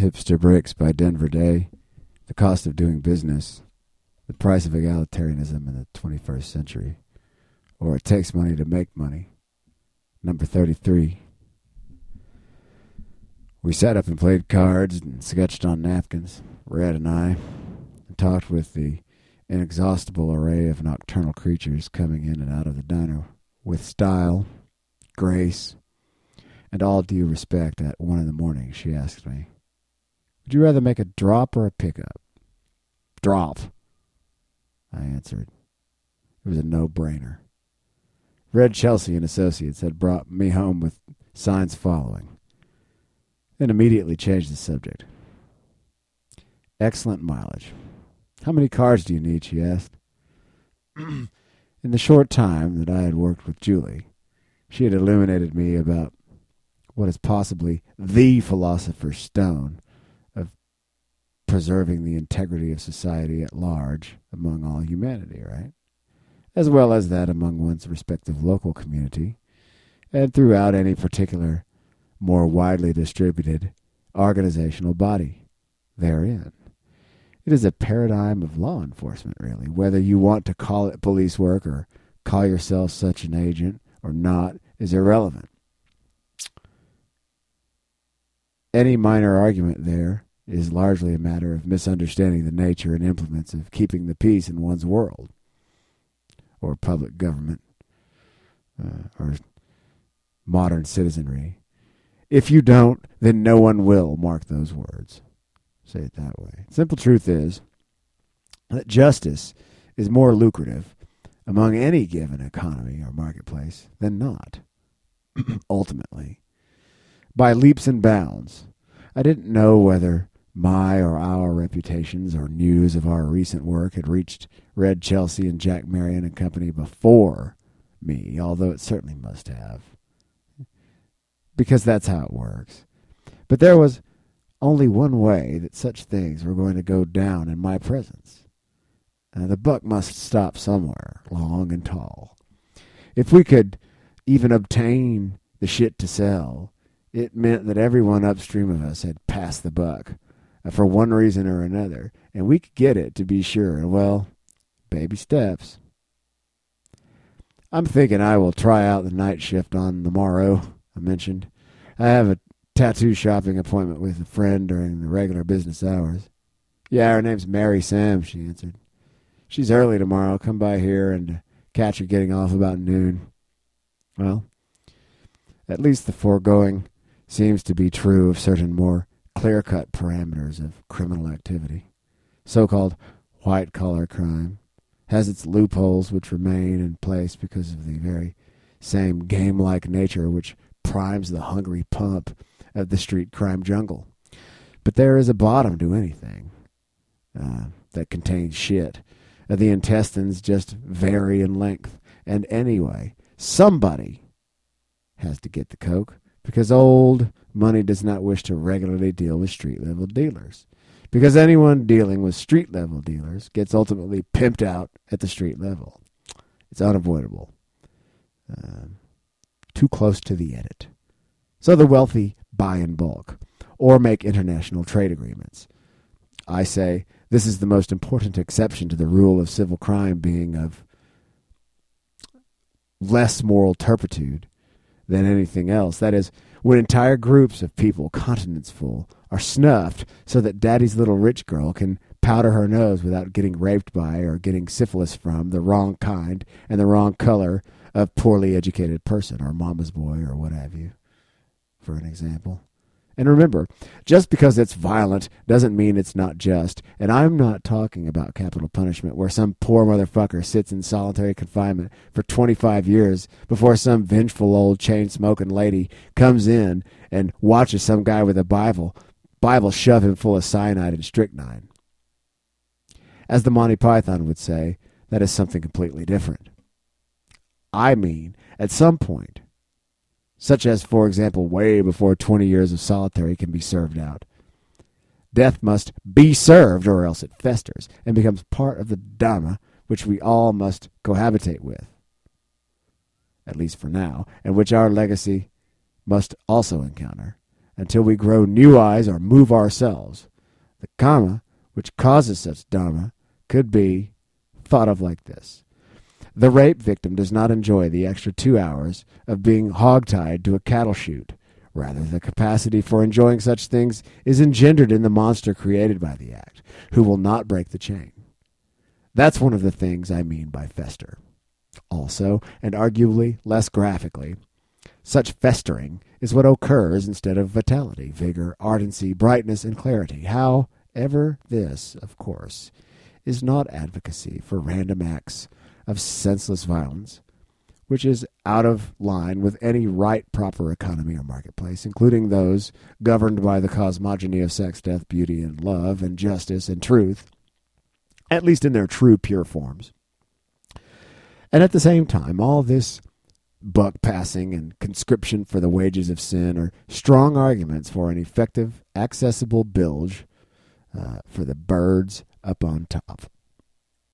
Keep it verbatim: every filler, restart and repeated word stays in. Hipster Bricks by Denver Day, The Cost of Doing Business, The Price of Egalitarianism in the twenty-first Century, or It Takes Money to Make Money, number thirty-three. We sat up and played cards and sketched on napkins, Red and I, and talked with the inexhaustible array of nocturnal creatures coming in and out of the diner with style, grace, and all due respect. At one in the morning, she asked me, "Would you rather make a drop or a pickup?" "Drop," I answered. It was a no-brainer. Red Chelsea and Associates had brought me home with signs following, then immediately changed the subject. "Excellent mileage. How many cars do you need?" she asked. In the short time that I had worked with Julie, she had illuminated me about what is possibly the philosopher's stone of preserving the integrity of society at large among all humanity, right? As well as that among one's respective local community, and throughout any particular, more widely distributed organizational body therein. It is a paradigm of law enforcement, really. Whether you want to call it police work or call yourself such an agent or not is irrelevant. Any minor argument there is largely a matter of misunderstanding the nature and implements of keeping the peace in one's world, or public government, uh, or modern citizenry. If you don't, then no one will, mark those words. Say it that way. Simple truth is that justice is more lucrative among any given economy or marketplace than not, ultimately, by leaps and bounds. I didn't know whether my or our reputations or news of our recent work had reached Red Chelsea and Jack Marion and Company before me, although it certainly must have, because that's how it works. But there was only one way that such things were going to go down in my presence. Uh, the buck must stop somewhere, long and tall. If we could even obtain the shit to sell, it meant that everyone upstream of us had passed the buck uh, for one reason or another, and we could get it, to be sure. And, well, baby steps. "I'm thinking I will try out the night shift on the morrow," I mentioned. "I have a tattoo shopping appointment with a friend during the regular business hours." "Yeah, her name's Mary Sam," she answered. "She's early tomorrow. Come by here and catch her getting off about noon." Well, at least the foregoing seems to be true of certain more clear-cut parameters of criminal activity. So-called white-collar crime has its loopholes, which remain in place because of the very same game-like nature which primes the hungry pump of the street crime jungle. But there is a bottom to anything uh, that contains shit. Uh, the intestines just vary in length. And anyway, somebody has to get the coke, because old money does not wish to regularly deal with street-level dealers, because anyone dealing with street-level dealers gets ultimately pimped out at the street level. It's unavoidable. Uh, too close to the edit. So the wealthy buy in bulk, or make international trade agreements. I say this is the most important exception to the rule of civil crime being of less moral turpitude than anything else. That is, when entire groups of people, continents full, are snuffed so that daddy's little rich girl can powder her nose without getting raped by or getting syphilis from the wrong kind and the wrong color of poorly educated person, or mama's boy, or what have you, for an example. And remember, just because it's violent doesn't mean it's not just. And I'm not talking about capital punishment where some poor motherfucker sits in solitary confinement for twenty-five years before some vengeful old chain-smoking lady comes in and watches some guy with a Bible, Bible shove him full of cyanide and strychnine. As the Monty Python would say, that is something completely different. I mean, at some point, such as, for example, way before twenty years of solitary can be served out, death must be served, or else it festers and becomes part of the dharma which we all must cohabitate with, at least for now, and which our legacy must also encounter. until we grow new eyes or move ourselves. The comma, which causes such dharma, could be thought of like this. The rape victim does not enjoy the extra two hours of being hogtied to a cattle chute. Rather, the capacity for enjoying such things is engendered in the monster created by the act, who will not break the chain. That's one of the things I mean by fester. Also, and arguably less graphically, such festering is what occurs instead of vitality, vigor, ardency, brightness, and clarity. However, this, of course, is not advocacy for random acts of senseless violence, which is out of line with any right proper economy or marketplace, including those governed by the cosmogony of sex, death, beauty, and love, and justice, and truth, at least in their true pure forms. And at the same time, all this buck-passing and conscription for the wages of sin are strong arguments for an effective, accessible bilge uh, for the birds up on top.